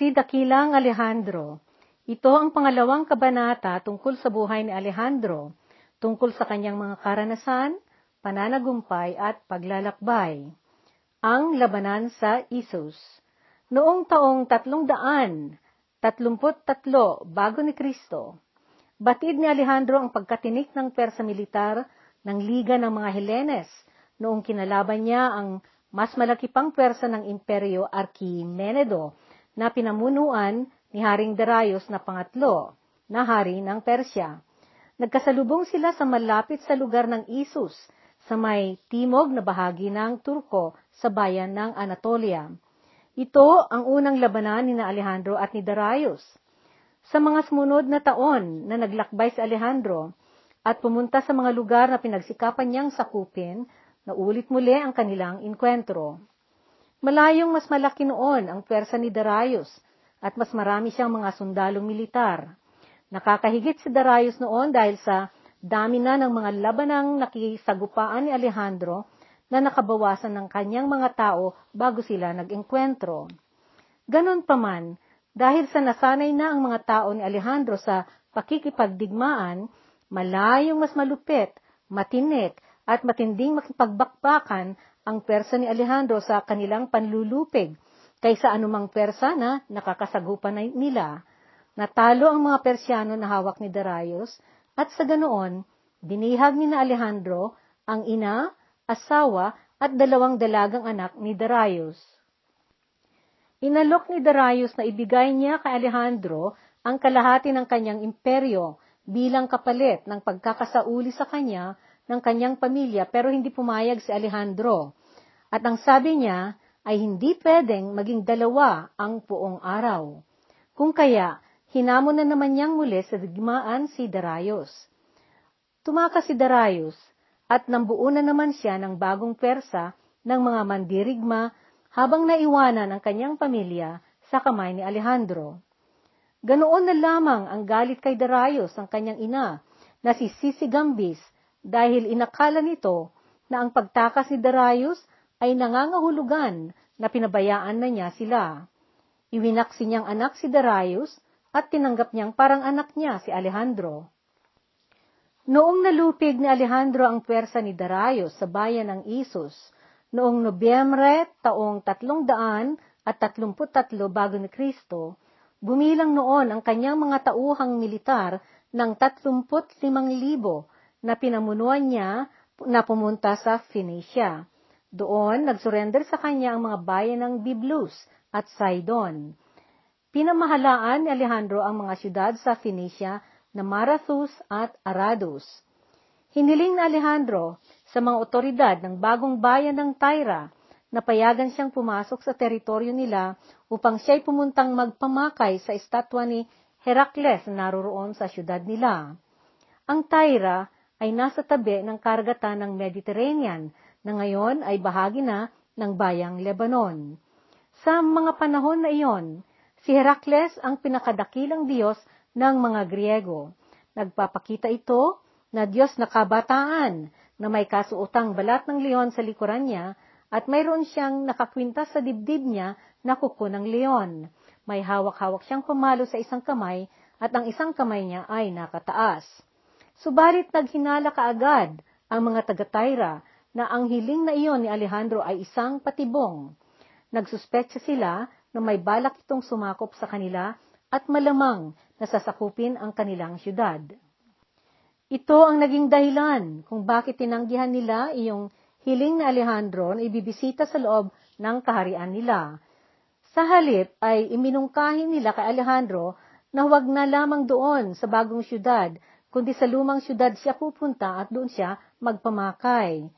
Si Dakilang Alehandro. Ito ang pangalawang kabanata tungkol sa buhay ni Alehandro, tungkol sa kanyang mga karanasan, pananagumpay at paglalakbay. Ang labanan sa Issus. Noong taong 333 bago ni Kristo, batid ni Alehandro ang pagkatinik ng Persa militar ng Liga ng mga Helenes noong kinalaban niya ang mas malaki pang Persa ng Imperyo Arkimenedo na pinamunuan ni Haring Darius na Pangatlo na hari ng Persia. Nagkasalubong sila sa malapit sa lugar ng Issus sa may timog na bahagi ng Turko sa bayan ng Anatolia. Ito ang unang labanan ni Alehandro at ni Darius. Sa mga sumunod na taon na naglakbay si Alehandro at pumunta sa mga lugar na pinagsikapan niyang sakupin, naulit muli ang kanilang inkwentro. Malayong mas malaki noon ang pwersa ni Darius at mas marami siyang mga sundalong militar. Nakakahigit si Darius noon dahil sa dami na ng mga labanang nakisagupaan ni Alehandro na nakabawasan ng kanyang mga tao bago sila nag-engkwentro. Ganon paman, dahil sa nasanay na ang mga tao ni Alehandro sa pakikipagdigmaan, malayong mas malupit, matinik, at matinding makipagbakbakan ang Persa ni Alehandro sa kanilang panlulupig kaysa anumang Persa na nakakasagupan nila. Natalo ang mga Persiyano na hawak ni Darius at sa ganoon, binihag ni Alehandro ang ina, asawa at 2 dalagang anak ni Darius. Inalok ni Darius na ibigay niya kay Alehandro ang kalahati ng kanyang imperyo bilang kapalit ng pagkakasauli sa kanya ng kanyang pamilya, pero hindi pumayag si Alehandro. At ang sabi niya ay hindi pwedeng maging 2 ang puong araw. Kung kaya, hinamon na naman niyang muli sa digmaan si Darius. Tumakas si Darius at nambuo na naman siya ng bagong Persa ng mga mandirigma habang naiwanan ang kanyang pamilya sa kamay ni Alehandro. Ganoon na lamang ang galit kay Darius ang kanyang ina na si Sisygambis dahil inakala nito na ang pagtakas ni Darius ay nangangahulugan na pinabayaan na niya sila. Iwinaksi niyang anak si Darius at tinanggap niyang parang anak niya si Alehandro. Noong nalupig ni Alehandro ang pwersa ni Darius sa bayan ng Issus, noong Nobyembre, taong 333 bago ni Kristo, bumilang noon ang kanyang mga tauhang militar ng 35,000 na pinamunuan niya na pumunta sa Phoenicia. Doon, nagsurrender sa kanya ang mga bayan ng Biblos at Sidon. Pinamahalaan ni Alehandro ang mga siyudad sa Phoenicia na Marathus at Aradus. Hiniling ni Alehandro sa mga otoridad ng bagong bayan ng Tyre na payagan siyang pumasok sa teritoryo nila upang siya'y pumuntang magpamakay sa estatwa ni Heracles na naroroon sa siyudad nila. Ang Tyre ay nasa tabi ng karagatan ng Mediterranean na ngayon ay bahagi na ng bayang Lebanon. Sa mga panahon na iyon, si Heracles ang pinakadakilang diyos ng mga Griego. Nagpapakita ito na diyos na kabataan, na may kasuotang balat ng leon sa likuran niya at mayroon siyang nakakwintas sa dibdib niya na kuko ng leon. May hawak-hawak siyang pamalo sa isang kamay at ang isang kamay niya ay nakataas. Subalit naghinala kaagad ang mga taga-Tyre na ang hiling na iyon ni Alehandro ay isang patibong. Nagsuspetsa sila na may balak itong sumakop sa kanila at malamang nasasakupin ang kanilang siyudad. Ito ang naging dahilan kung bakit tinanggihan nila iyong hiling na Alehandro na ibibisita sa loob ng kaharian nila. Sa halip ay iminungkahin nila kay Alehandro na huwag na lamang doon sa bagong siyudad, kundi sa lumang siyudad siya pupunta at doon siya magpamakay.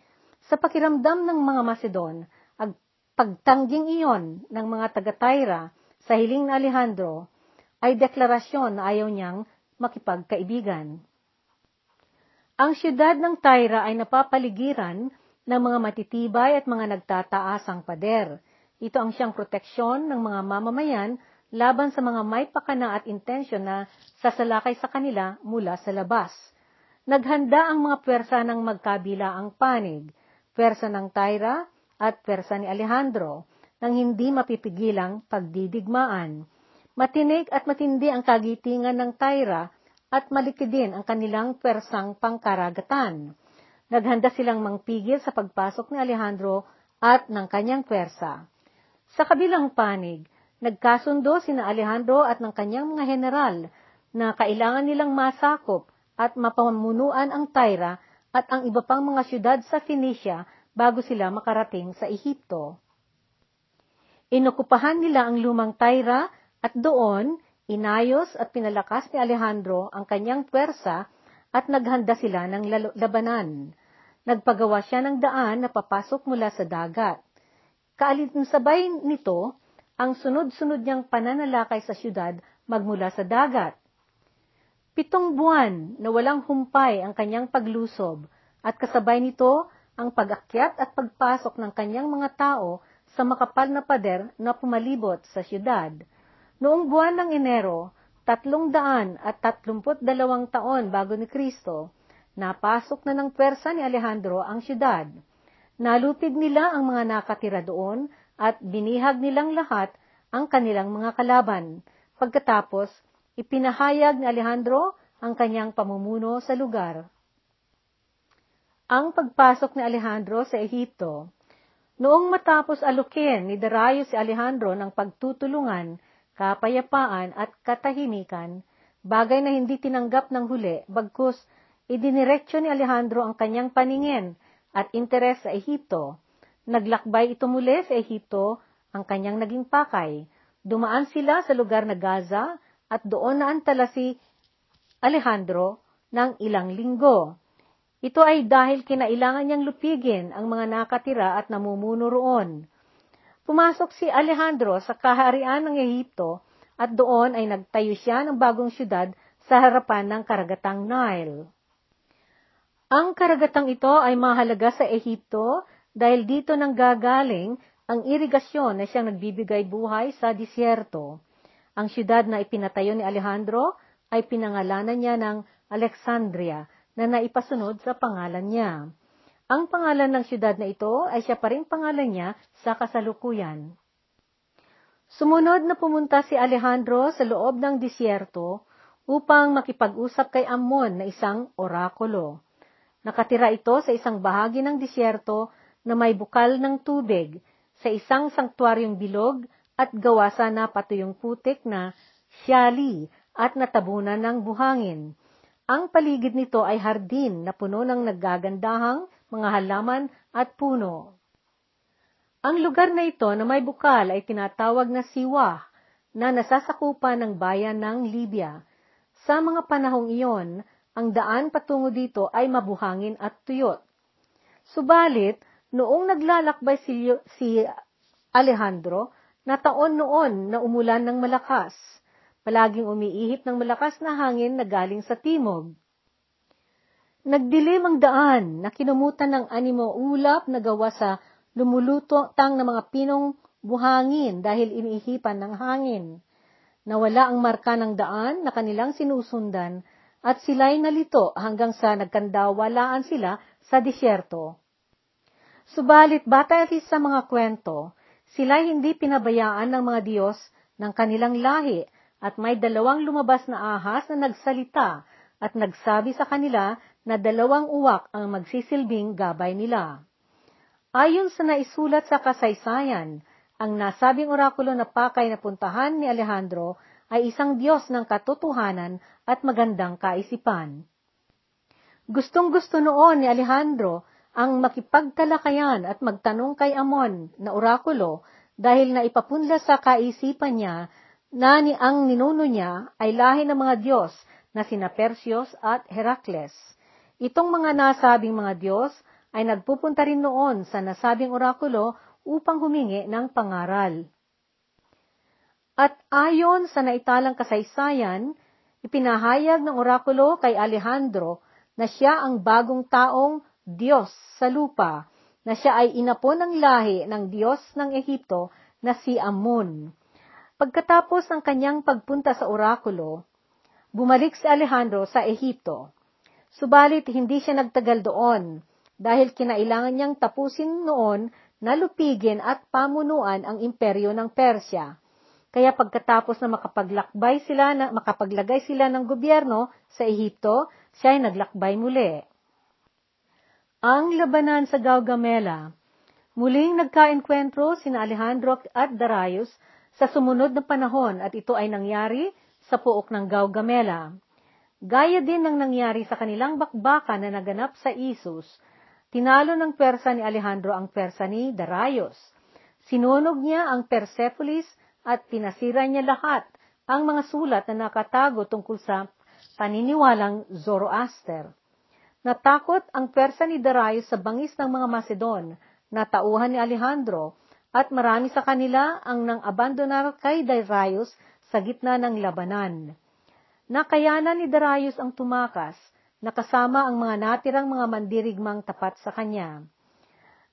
Sa pakiramdam ng mga Macedon, ang pagtangging iyon ng mga taga-Tyre sa hiling na Alehandro ay deklarasyon na ayaw niyang makipagkaibigan. Ang siyudad ng Tyre ay napapaligiran ng mga matitibay at mga nagtataasang pader. Ito ang siyang proteksyon ng mga mamamayan laban sa mga may pakana at intensyon na sasalakay sa kanila mula sa labas. Naghanda ang mga pwersa ng magkabilaang panig, pwersa ng Tyre at pwersa ni Alehandro, nang hindi mapipigilang pagdidigmaan. Matinik at matindi ang kagitingan ng Tyre at maliki din ang kanilang Persang pangkaragatan. Naghanda silang mangpigil sa pagpasok ni Alehandro at ng kanyang Persa. Sa kabilang panig, nagkasundo sina Alehandro at ng kanyang mga general na kailangan nilang masakop at mapamunuan ang Tyre at ang iba pang mga syudad sa Phoenicia bago sila makarating sa Ehipto. Inokupahan nila ang lumang Tyre at doon inayos at pinalakas ni Alehandro ang kanyang puwersa at naghanda sila ng labanan. Nagpagawa siya ng daan na papasok mula sa dagat. Kaalinsabay nito ang sunod-sunod niyang pananalakay sa syudad magmula sa dagat. 7 buwan na walang humpay ang kanyang paglusob at kasabay nito ang pag-akyat at pagpasok ng kanyang mga tao sa makapal na pader na pumalibot sa syudad. Noong buwan ng Enero, 332 taon bago ni Kristo, napasok na ng Persa ni Alehandro ang syudad. Nalupig nila ang mga nakatira doon at binihag nilang lahat ang kanilang mga kalaban. Pagkatapos, ipinahayag ni Alehandro ang kanyang pamumuno sa lugar. Ang pagpasok ni Alehandro sa Ehipto. Noong matapos alukin ni Darius si Alehandro ng pagtutulungan, kapayapaan at katahimikan, bagay na hindi tinanggap ng huli, bagkus idinireksyo ni Alehandro ang kanyang paningin at interes sa Ehipto. Naglakbay ito muli sa Ehipto, ang kanyang naging pakay. Dumaan sila sa lugar na Gaza at doon naantala si Alehandro ng ilang linggo. Ito ay dahil kinailangan niyang lupigin ang mga nakatira at namumuno roon. Pumasok si Alehandro sa kaharian ng Ehipto at doon ay nagtayo siya ng bagong syudad sa harapan ng karagatang Nile. Ang karagatang ito ay mahalaga sa Ehipto dahil dito nang gagaling ang irigasyon na siyang nagbibigay buhay sa disyerto. Ang syudad na ipinatayo ni Alehandro ay pinangalanan niya ng Alexandria, na naipasunod sa pangalan niya. Ang pangalan ng syudad na ito ay siya pa rin pangalan niya sa kasalukuyan. Sumunod na pumunta si Alehandro sa loob ng disyerto upang makipag-usap kay Ammon na isang orakulo. Nakatira ito sa isang bahagi ng disyerto na may bukal ng tubig, sa isang sanktuaryong bilog at gawasa na patuyong putik na syali at natabunan ng buhangin. Ang paligid nito ay hardin na puno ng naggagandahang mga halaman at puno. Ang lugar na ito na may bukal ay tinatawag na Siwa na nasasakupan ng bayan ng Libya. Sa mga panahong iyon, ang daan patungo dito ay mabuhangin at tuyot. Subalit, noong naglalakbay si Alehandro, na taon noon na umulan ng malakas. Palaging umiihip ng malakas na hangin na galing sa timog. Nagdilim ang daan na kinumutan ng animo ulap na gawa sa lumulutang na mga pinong buhangin dahil iniihipan ng hangin. Nawala ang marka ng daan na kanilang sinusundan at sila'y nalito hanggang sa nagkandawalaan sila sa disyerto. Subalit batay sa mga kwento, sila'y hindi pinabayaan ng mga Diyos ng kanilang lahi, at may 2 lumabas na ahas na nagsalita at nagsabi sa kanila na 2 uwak ang magsisilbing gabay nila. Ayon sa naisulat sa kasaysayan, ang nasabing orakulo na pakay na puntahan ni Alehandro ay isang Diyos ng katotohanan at magandang kaisipan. Gustong-gusto noon ni Alehandro ang makipagtalakayan at magtanong kay Ammon na orakulo dahil naipapunla sa kaisipan niya na ang ninuno niya ay lahi ng mga Diyos na sina Perseus at Heracles. Itong mga nasabing mga Diyos ay nagpupunta rin noon sa nasabing orakulo upang humingi ng pangaral. At ayon sa naitalang kasaysayan, ipinahayag ng orakulo kay Alehandro na siya ang bagong taong Diyos sa lupa, na siya ay inapo ng lahi ng Diyos ng Ehipto na si Ammon. Pagkatapos ng kanyang pagpunta sa orakulo, bumalik si Alehandro sa Ehipto. Subalit hindi siya nagtagal doon dahil kinailangan niyang tapusin noon na lupigin at pamunuan ang imperyo ng Persia. Kaya pagkatapos na makapaglagay sila ng gobyerno sa Ehipto, siya ay naglakbay muli. Ang labanan sa Gaugamela. Muling nagkaenkwentro sina Alehandro at Darius sa sumunod na panahon at ito ay nangyari sa puok ng Gaugamela. Gaya din ng nangyari sa kanilang bakbakan na naganap sa Issus, tinalo ng Persa ni Alehandro ang Persa ni Darius. Sinunog niya ang Persepolis at tinasira niya lahat ang mga sulat na nakatago tungkol sa paniniwalang Zoroaster. Natakot ang Persa ni Darius sa bangis ng mga Macedon na tauhan ni Alehandro at marami sa kanila ang nang-abandonar kay Darius sa gitna ng labanan. Nakayanan ni Darius ang tumakas na kasama ang mga natirang mga mandirigmang tapat sa kanya.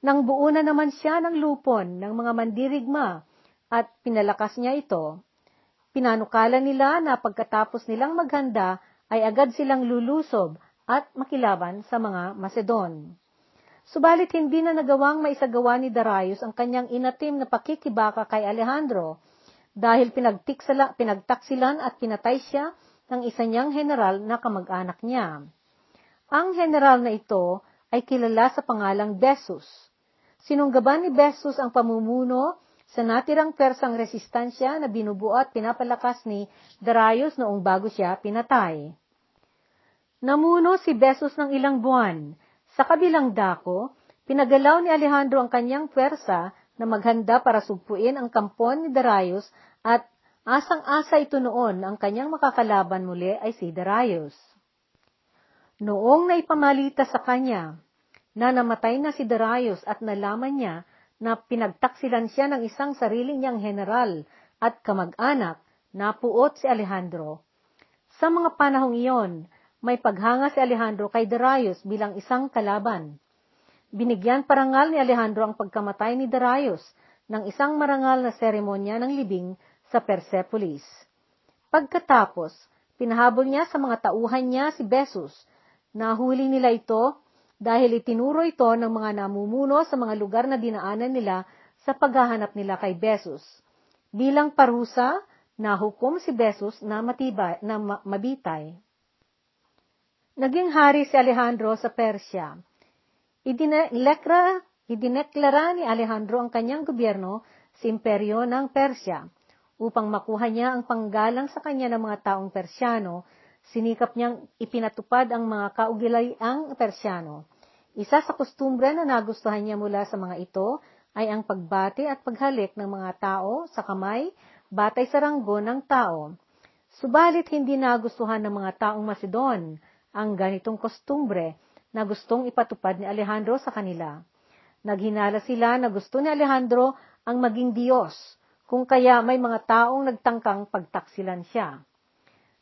Nang buo na naman siya ng lupon ng mga mandirigma, at pinalakas niya ito. Pinanukala nila na pagkatapos nilang maghanda ay agad silang lulusob at makilaban sa mga Macedon. Subalit hindi na nagawang maisagawa ni Darius ang kanyang inatim na pakikibaka kay Alehandro dahil pinagtaksilan at pinatay siya ng isa niyang heneral na kamag-anak niya. Ang heneral na ito ay kilala sa pangalang Bessus. Sinunggaban ni Bessus ang pamumuno sa natirang Persang resistansya na binubuo at pinapalakas ni Darius noong bago siya pinatay. Namuno si Bessus ng ilang buwan. Sa kabilang dako, pinagalaw ni Alehandro ang kanyang Persa na maghanda para sugpuin ang kampon ni Darius at asang-asa ito noon ang kanyang makakalaban muli ay si Darius. Noong naipamalita sa kanya na namatay na si Darius at nalaman niya na pinagtaksilan siya ng isang sarili niyang heneral at kamag-anak, napuot si Alehandro. Sa mga panahong iyon, may paghanga si Alehandro kay Darius bilang isang kalaban. Binigyan parangal ni Alehandro ang pagkamatay ni Darius ng isang marangal na seremonya ng libing sa Persepolis. Pagkatapos, pinahabol niya sa mga tauhan niya si Bessus. Nahuli nila ito dahil itinuro ito ng mga namumuno sa mga lugar na dinaanan nila sa paghahanap nila kay Bessus. Bilang parusa, nahukom si Bessus na mabitay. Naging hari si Alehandro sa Persia. Idineklara ni Alehandro ang kanyang gobyerno sa imperyo ng Persia. Upang makuha niya ang panggalang sa kanya ng mga taong Persiyano, sinikap niyang ipinatupad ang mga kaugaliang Persiyano. Isa sa kustumbre na nagustuhan niya mula sa mga ito ay ang pagbati at paghalik ng mga tao sa kamay batay sa ranggo ng tao. Subalit hindi nagustuhan ng mga taong Macedon ang ganitong kostumbre na gustong ipatupad ni Alehandro sa kanila. Naghinala sila na gusto ni Alehandro ang maging Diyos, kung kaya may mga taong nagtangkang pagtaksilan siya.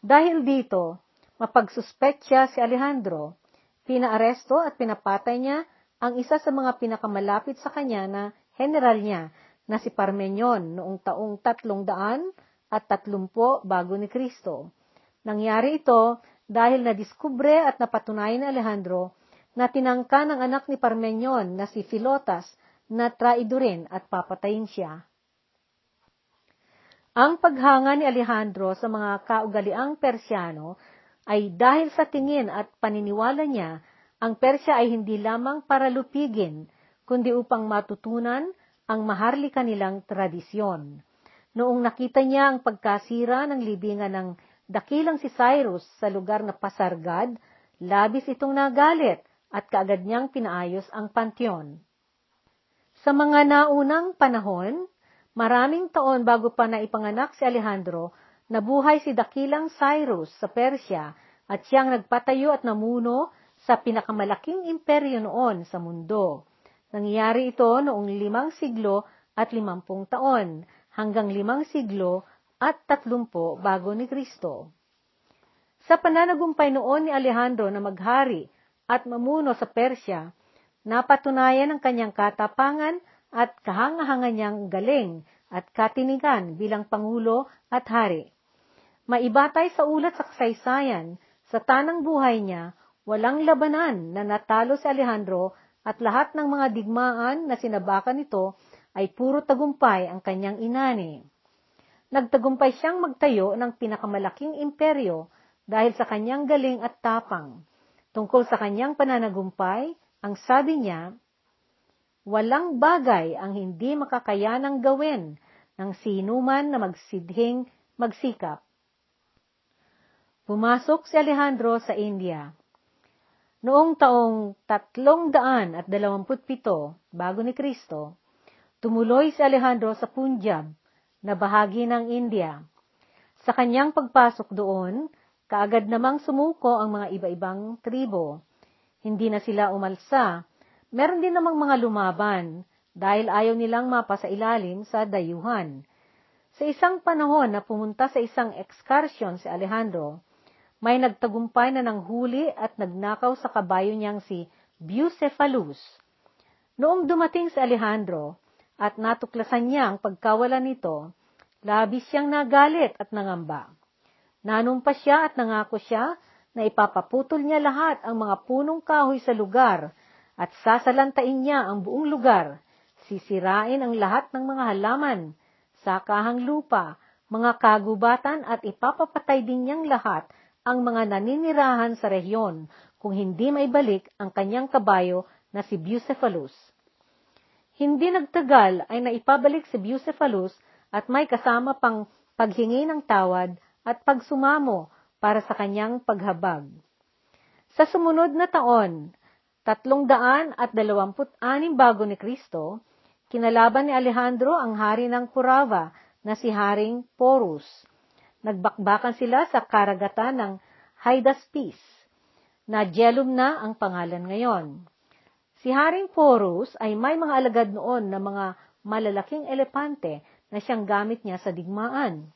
Dahil dito, mapagsuspect siya si Alehandro. Pinaaresto at pinapatay niya ang isa sa mga pinakamalapit sa kanya na heneral niya na si Parmenyon noong taong 330 bago ni Kristo. Nangyari ito dahil nadiskubre at napatunayan ni Alehandro na tinangka ng anak ni Parmenyon na si Philotas na traidorin at papatayin siya. Ang paghanga ni Alehandro sa mga kaugaliang Persiyano ay dahil sa tingin at paniniwala niya, ang Persya ay hindi lamang para lupigin, kundi upang matutunan ang maharlika nilang tradisyon. Noong nakita niya ang pagkasira ng libingan ng dakilang si Cyrus sa lugar na Pasargad, labis itong nagalit at kaagad niyang pinaayos ang pantheon. Sa mga naunang panahon, maraming taon bago pa naipanganak si Alehandro, nabuhay si Dakilang Cyrus sa Persia at siyang nagpatayo at namuno sa pinakamalaking imperyo noon sa mundo. Nangyari ito noong 5 siglo at 50 taon hanggang 5 siglo at 30 bago ni Kristo. Sa pananagumpay noon ni Alehandro na maghari at mamuno sa Persia, napatunayan ang kanyang katapangan at kahanga-hanga niyang galing at katinigan bilang pangulo at hari. Maibatay sa ulat sa kasaysayan, sa tanang buhay niya, walang labanan na natalo si Alehandro at lahat ng mga digmaan na sinabakan nito ay puro tagumpay ang kanyang inani. Nagtagumpay siyang magtayo ng pinakamalaking imperyo dahil sa kanyang galing at tapang. Tungkol sa kanyang pananagumpay, ang sabi niya, "Walang bagay ang hindi makakayanang gawin ng sinuman na magsidhing magsikap." Pumasok si Alehandro sa India. Noong taong 327 bago ni Kristo, tumuloy si Alehandro sa Punjab na bahagi ng India. Sa kanyang pagpasok doon, kaagad namang sumuko ang mga iba-ibang tribo. Hindi na sila umalsa. Meron din namang mga lumaban dahil ayaw nilang mapasailalim sa dayuhan. Sa isang panahon na pumunta sa isang excursion si Alehandro, may nagtagumpay na nanghuli at nagnakaw sa kabayo niyang si Bucephalus. Noong dumating si Alehandro at natuklasan niya ang pagkawalan nito, labis siyang nagalit at nangamba. Nanumpa siya at nangako siya na ipapaputol niya lahat ang mga punong kahoy sa lugar at sasalantain niya ang buong lugar, sisirain ang lahat ng mga halaman, sakahang lupa, mga kagubatan at ipapapatay din niyang lahat ang mga naninirahan sa rehiyon kung hindi maibalik ang kanyang kabayo na si Bucephalus. Hindi nagtagal ay naipabalik si Bucephalus at may kasama pang paghingi ng tawad at pagsumamo para sa kanyang paghabag. Sa sumunod na taon, 326 bago ni Kristo, kinalaban ni Alehandro ang hari ng Kurava na si Haring Porus. Nagbakbakan sila sa karagatan ng Hydaspes, na Jellum na ang pangalan ngayon. Si Haring Porus ay may mga alagad noon na mga malalaking elepante na siyang gamit niya sa digmaan.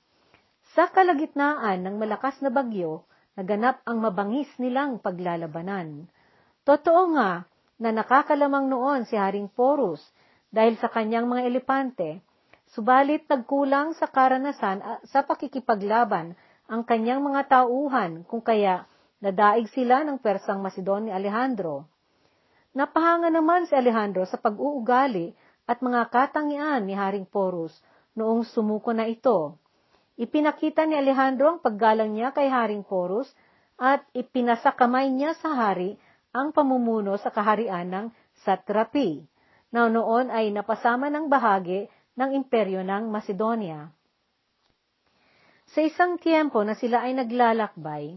Sa kalagitnaan ng malakas na bagyo, naganap ang mabangis nilang paglalabanan. Totoo nga na nakakalamang noon si Haring Porus dahil sa kanyang mga elepante, subalit nagkulang sa karanasan sa pakikipaglaban ang kanyang mga tauhan kung kaya nadaig sila ng Persang Macedon ni Alehandro. Napahanga naman si Alehandro sa pag-uugali at mga katangian ni Haring Porus noong sumuko na ito. Ipinakita ni Alehandro ang paggalang niya kay Haring Porus at ipinasakamay niya sa hari ang pamumuno sa kaharian ng satrapi, na noon ay napasama ng bahagi ng imperyo ng Macedonia. Sa isang tiempo na sila ay naglalakbay,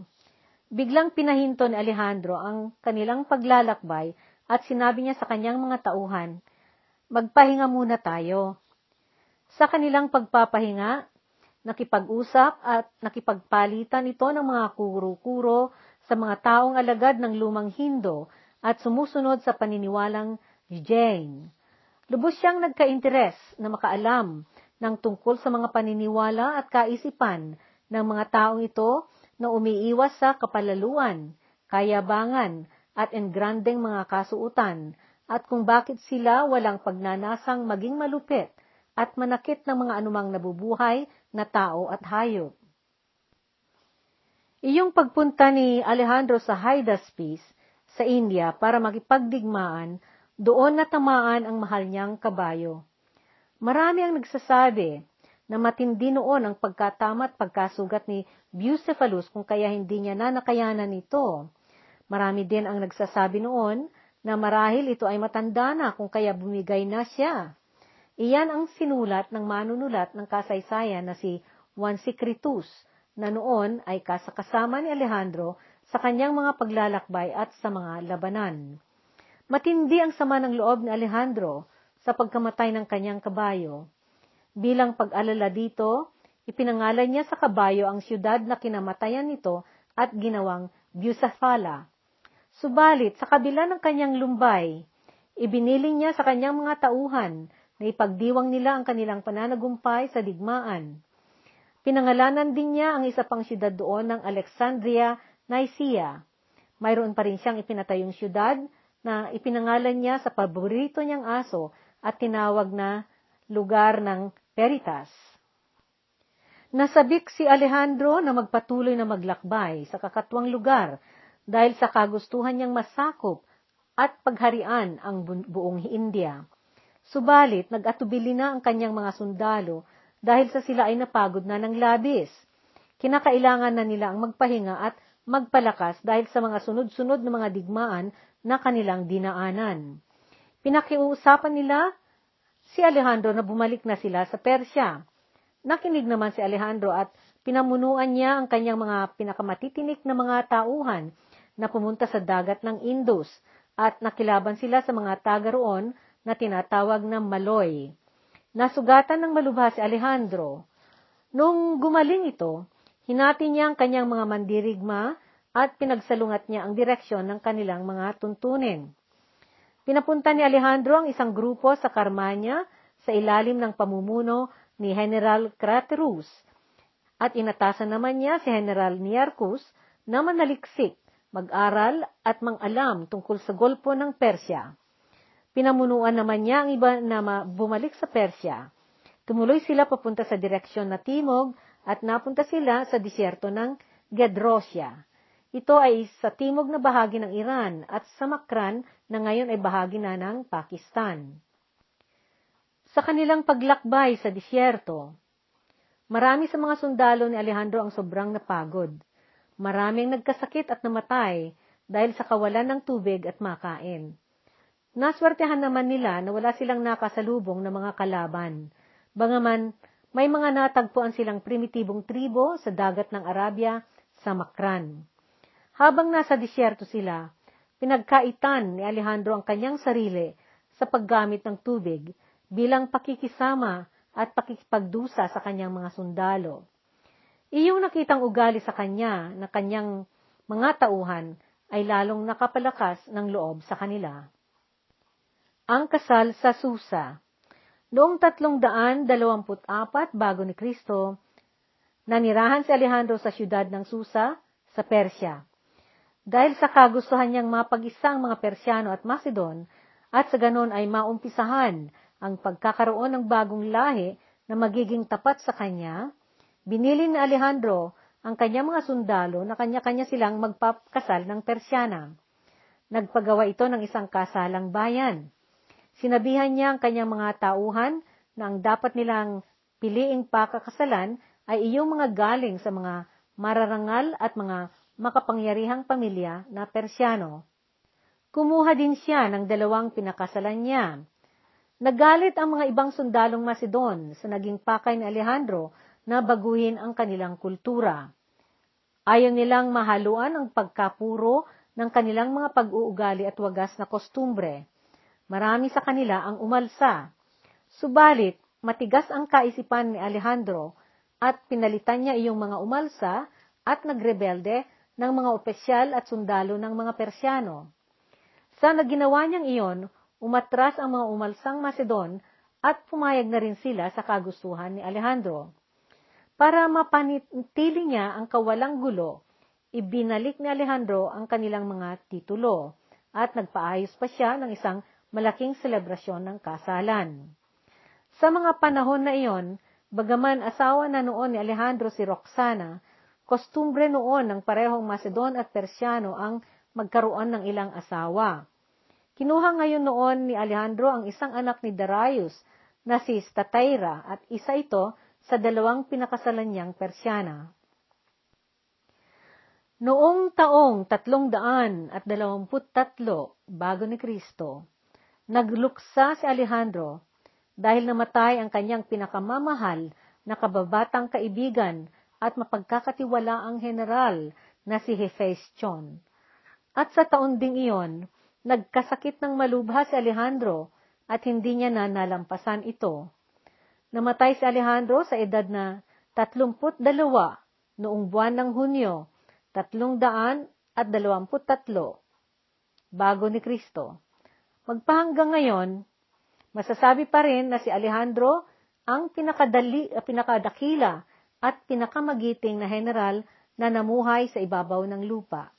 biglang pinahinto ni Alehandro ang kanilang paglalakbay at sinabi niya sa kanyang mga tauhan, "Magpahinga muna tayo." Sa kanilang pagpapahinga, nakipag-usap at nakipagpalitan ito ng mga kuro-kuro sa mga taong alagad ng lumang Hindo at sumusunod sa paniniwalang Jain. Lubos siyang nagka-interes na makaalam ng tungkol sa mga paniniwala at kaisipan ng mga taong ito na umiiwas sa kapalaluan, kayabangan at engrandeng mga kasuutan at kung bakit sila walang pagnanasang maging malupit at manakit ng mga anumang nabubuhay na tao at hayop. Iyong pagpunta ni Alehandro sa Hydaspes sa India para makipagdigmaan, doon natamaan ang mahal niyang kabayo. Marami ang nagsasabi na matindi noon ang pagkatama at pagkasugat ni Bucephalus kung kaya hindi niya na nakayanan ito. Marami din ang nagsasabi noon na marahil ito ay matanda na kung kaya bumigay na siya. Iyan ang sinulat ng manunulat ng kasaysayan na si Onesicritus na noon ay kasakasama ni Alehandro sa kanyang mga paglalakbay at sa mga labanan. Matindi ang sama ng loob ni Alehandro sa pagkamatay ng kanyang kabayo. Bilang pag-alala dito, ipinangalan niya sa kabayo ang siyudad na kinamatayan nito at ginawang Bucephala. Subalit, sa kabila ng kanyang lumbay, ibiniling niya sa kanyang mga tauhan na ipagdiwang nila ang kanilang pananagumpay sa digmaan. Pinangalanan din niya ang isa pang siyudad doon ng Alexandria, Nicaea. Mayroon pa rin siyang ipinatayong siyudad na ipinangalan niya sa paborito niyang aso at tinawag na lugar ng Peritas. Nasabik si Alehandro na magpatuloy na maglakbay sa kakatwang lugar dahil sa kagustuhan niyang masakop at pagharian ang buong India. Subalit, nag-atubili na ang kanyang mga sundalo dahil sa sila ay napagod na ng labis. Kinakailangan na nila ang magpahinga at magpalakas dahil sa mga sunod-sunod na mga digmaan na kanilang dinaanan. Pinakiusapan nila si Alehandro na bumalik na sila sa Persia. Nakinig naman si Alehandro at pinamunuan niya ang kanyang mga pinakamatitinik na mga tauhan na pumunta sa dagat ng Indus at nakilaban sila sa mga taga roon na tinatawag na Maloy. Nasugatan ng malubha si Alehandro. Nung gumaling ito, hinati niya ang kanyang mga mandirigma at pinagsalungat niya ang direksyon ng kanilang mga tuntunin. Pinapunta ni Alehandro ang isang grupo sa Carmania sa ilalim ng pamumuno ni General Craterus at inatasan naman niya si General Nearchus na manaliksik, mag-aral at mang-alam tungkol sa golpo ng Persia. Pinamunuan naman niya ang iba na bumalik sa Persia. Tumuloy sila papunta sa direksyon na timog at napunta sila sa disyerto ng Gedrosia. Ito ay sa timog na bahagi ng Iran at sa Makran na ngayon ay bahagi na ng Pakistan. Sa kanilang paglakbay sa disyerto, marami sa mga sundalo ni Alehandro ang sobrang napagod. Maraming nagkasakit at namatay dahil sa kawalan ng tubig at makain. Naswertehan naman nila na wala silang nakasalubong na mga kalaban. Bangaman, may mga natagpuan silang primitibong tribo sa dagat ng Arabia sa Makran. Habang nasa disyerto sila, pinagkaitan ni Alehandro ang kanyang sarili sa paggamit ng tubig bilang pakikisama at pakikipagdusa sa kanyang mga sundalo. Iyong nakitang ugali sa kanya na kanyang mga tauhan ay lalong nakapalakas ng loob sa kanila. Ang kasal sa Susa. Noong 324 bago ni Kristo, nanirahan si Alehandro sa siyudad ng Susa sa Persia. Dahil sa kagustuhan niyang mapag-isang mga Persiyano at Macedon, at sa ganon ay maumpisahan ang pagkakaroon ng bagong lahi na magiging tapat sa kanya, binili ni Alehandro ang kanyang mga sundalo na kanya-kanya silang magpapakasal ng Persiana. Nagpagawa ito ng isang kasalang bayan. Sinabihan niya ang kanyang mga tauhan na ang dapat nilang piliing pakakasalan ay iyong mga galing sa mga mararangal at mga makapangyarihang pamilya na Persiyano. Kumuha din siya ng dalawang pinakasalan niya. Nagalit ang mga ibang sundalong Macedon sa naging pakay ni Alehandro na baguhin ang kanilang kultura. Ayaw nilang mahaluan ang pagkapuro ng kanilang mga pag-uugali at wagas na kostumbre. Marami sa kanila ang umalsa. Subalit, matigas ang kaisipan ni Alehandro at pinalitan niya iyong mga umalsa at nagrebelde ng mga opisyal at sundalo ng mga Persiyano. Sa naginawa niyang iyon, umatras ang mga umalsang Macedon at pumayag na rin sila sa kagustuhan ni Alehandro. Para mapanatili niya ang kawalang gulo, ibinalik ni Alehandro ang kanilang mga titulo at nagpaayos pa siya ng isang malaking selebrasyon ng kasalan. Sa mga panahon na iyon, bagaman asawa na noon ni Alehandro si Roxana, kostumbre noon ng parehong Macedon at Persiano ang magkaroon ng ilang asawa. Kinuha ngayon noon ni Alehandro ang isang anak ni Darius na si Stataira at isa ito sa dalawang pinakasalan niyang Persiana. Noong taong 323 bago ni Kristo, nagluksa si Alehandro dahil namatay ang kanyang pinakamamahal na kababatang kaibigan at mapagkakatiwalaang general na si Hephaestion. At sa taon ding iyon, nagkasakit ng malubha si Alehandro at hindi niya na nalampasan ito. Namatay si Alehandro sa edad na 32 noong buwan ng Hunyo, 323 bago ni Kristo. Magpahanggang ngayon, masasabi pa rin na si Alehandro ang pinakadakila at pinakamagiting na general na namuhay sa ibabaw ng lupa.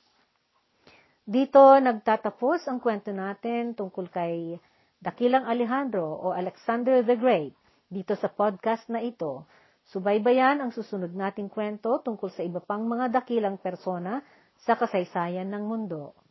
Dito nagtatapos ang kwento natin tungkol kay Dakilang Alehandro o Alexander the Great dito sa podcast na ito. Subaybayan ang susunod nating kwento tungkol sa iba pang mga dakilang persona sa kasaysayan ng mundo.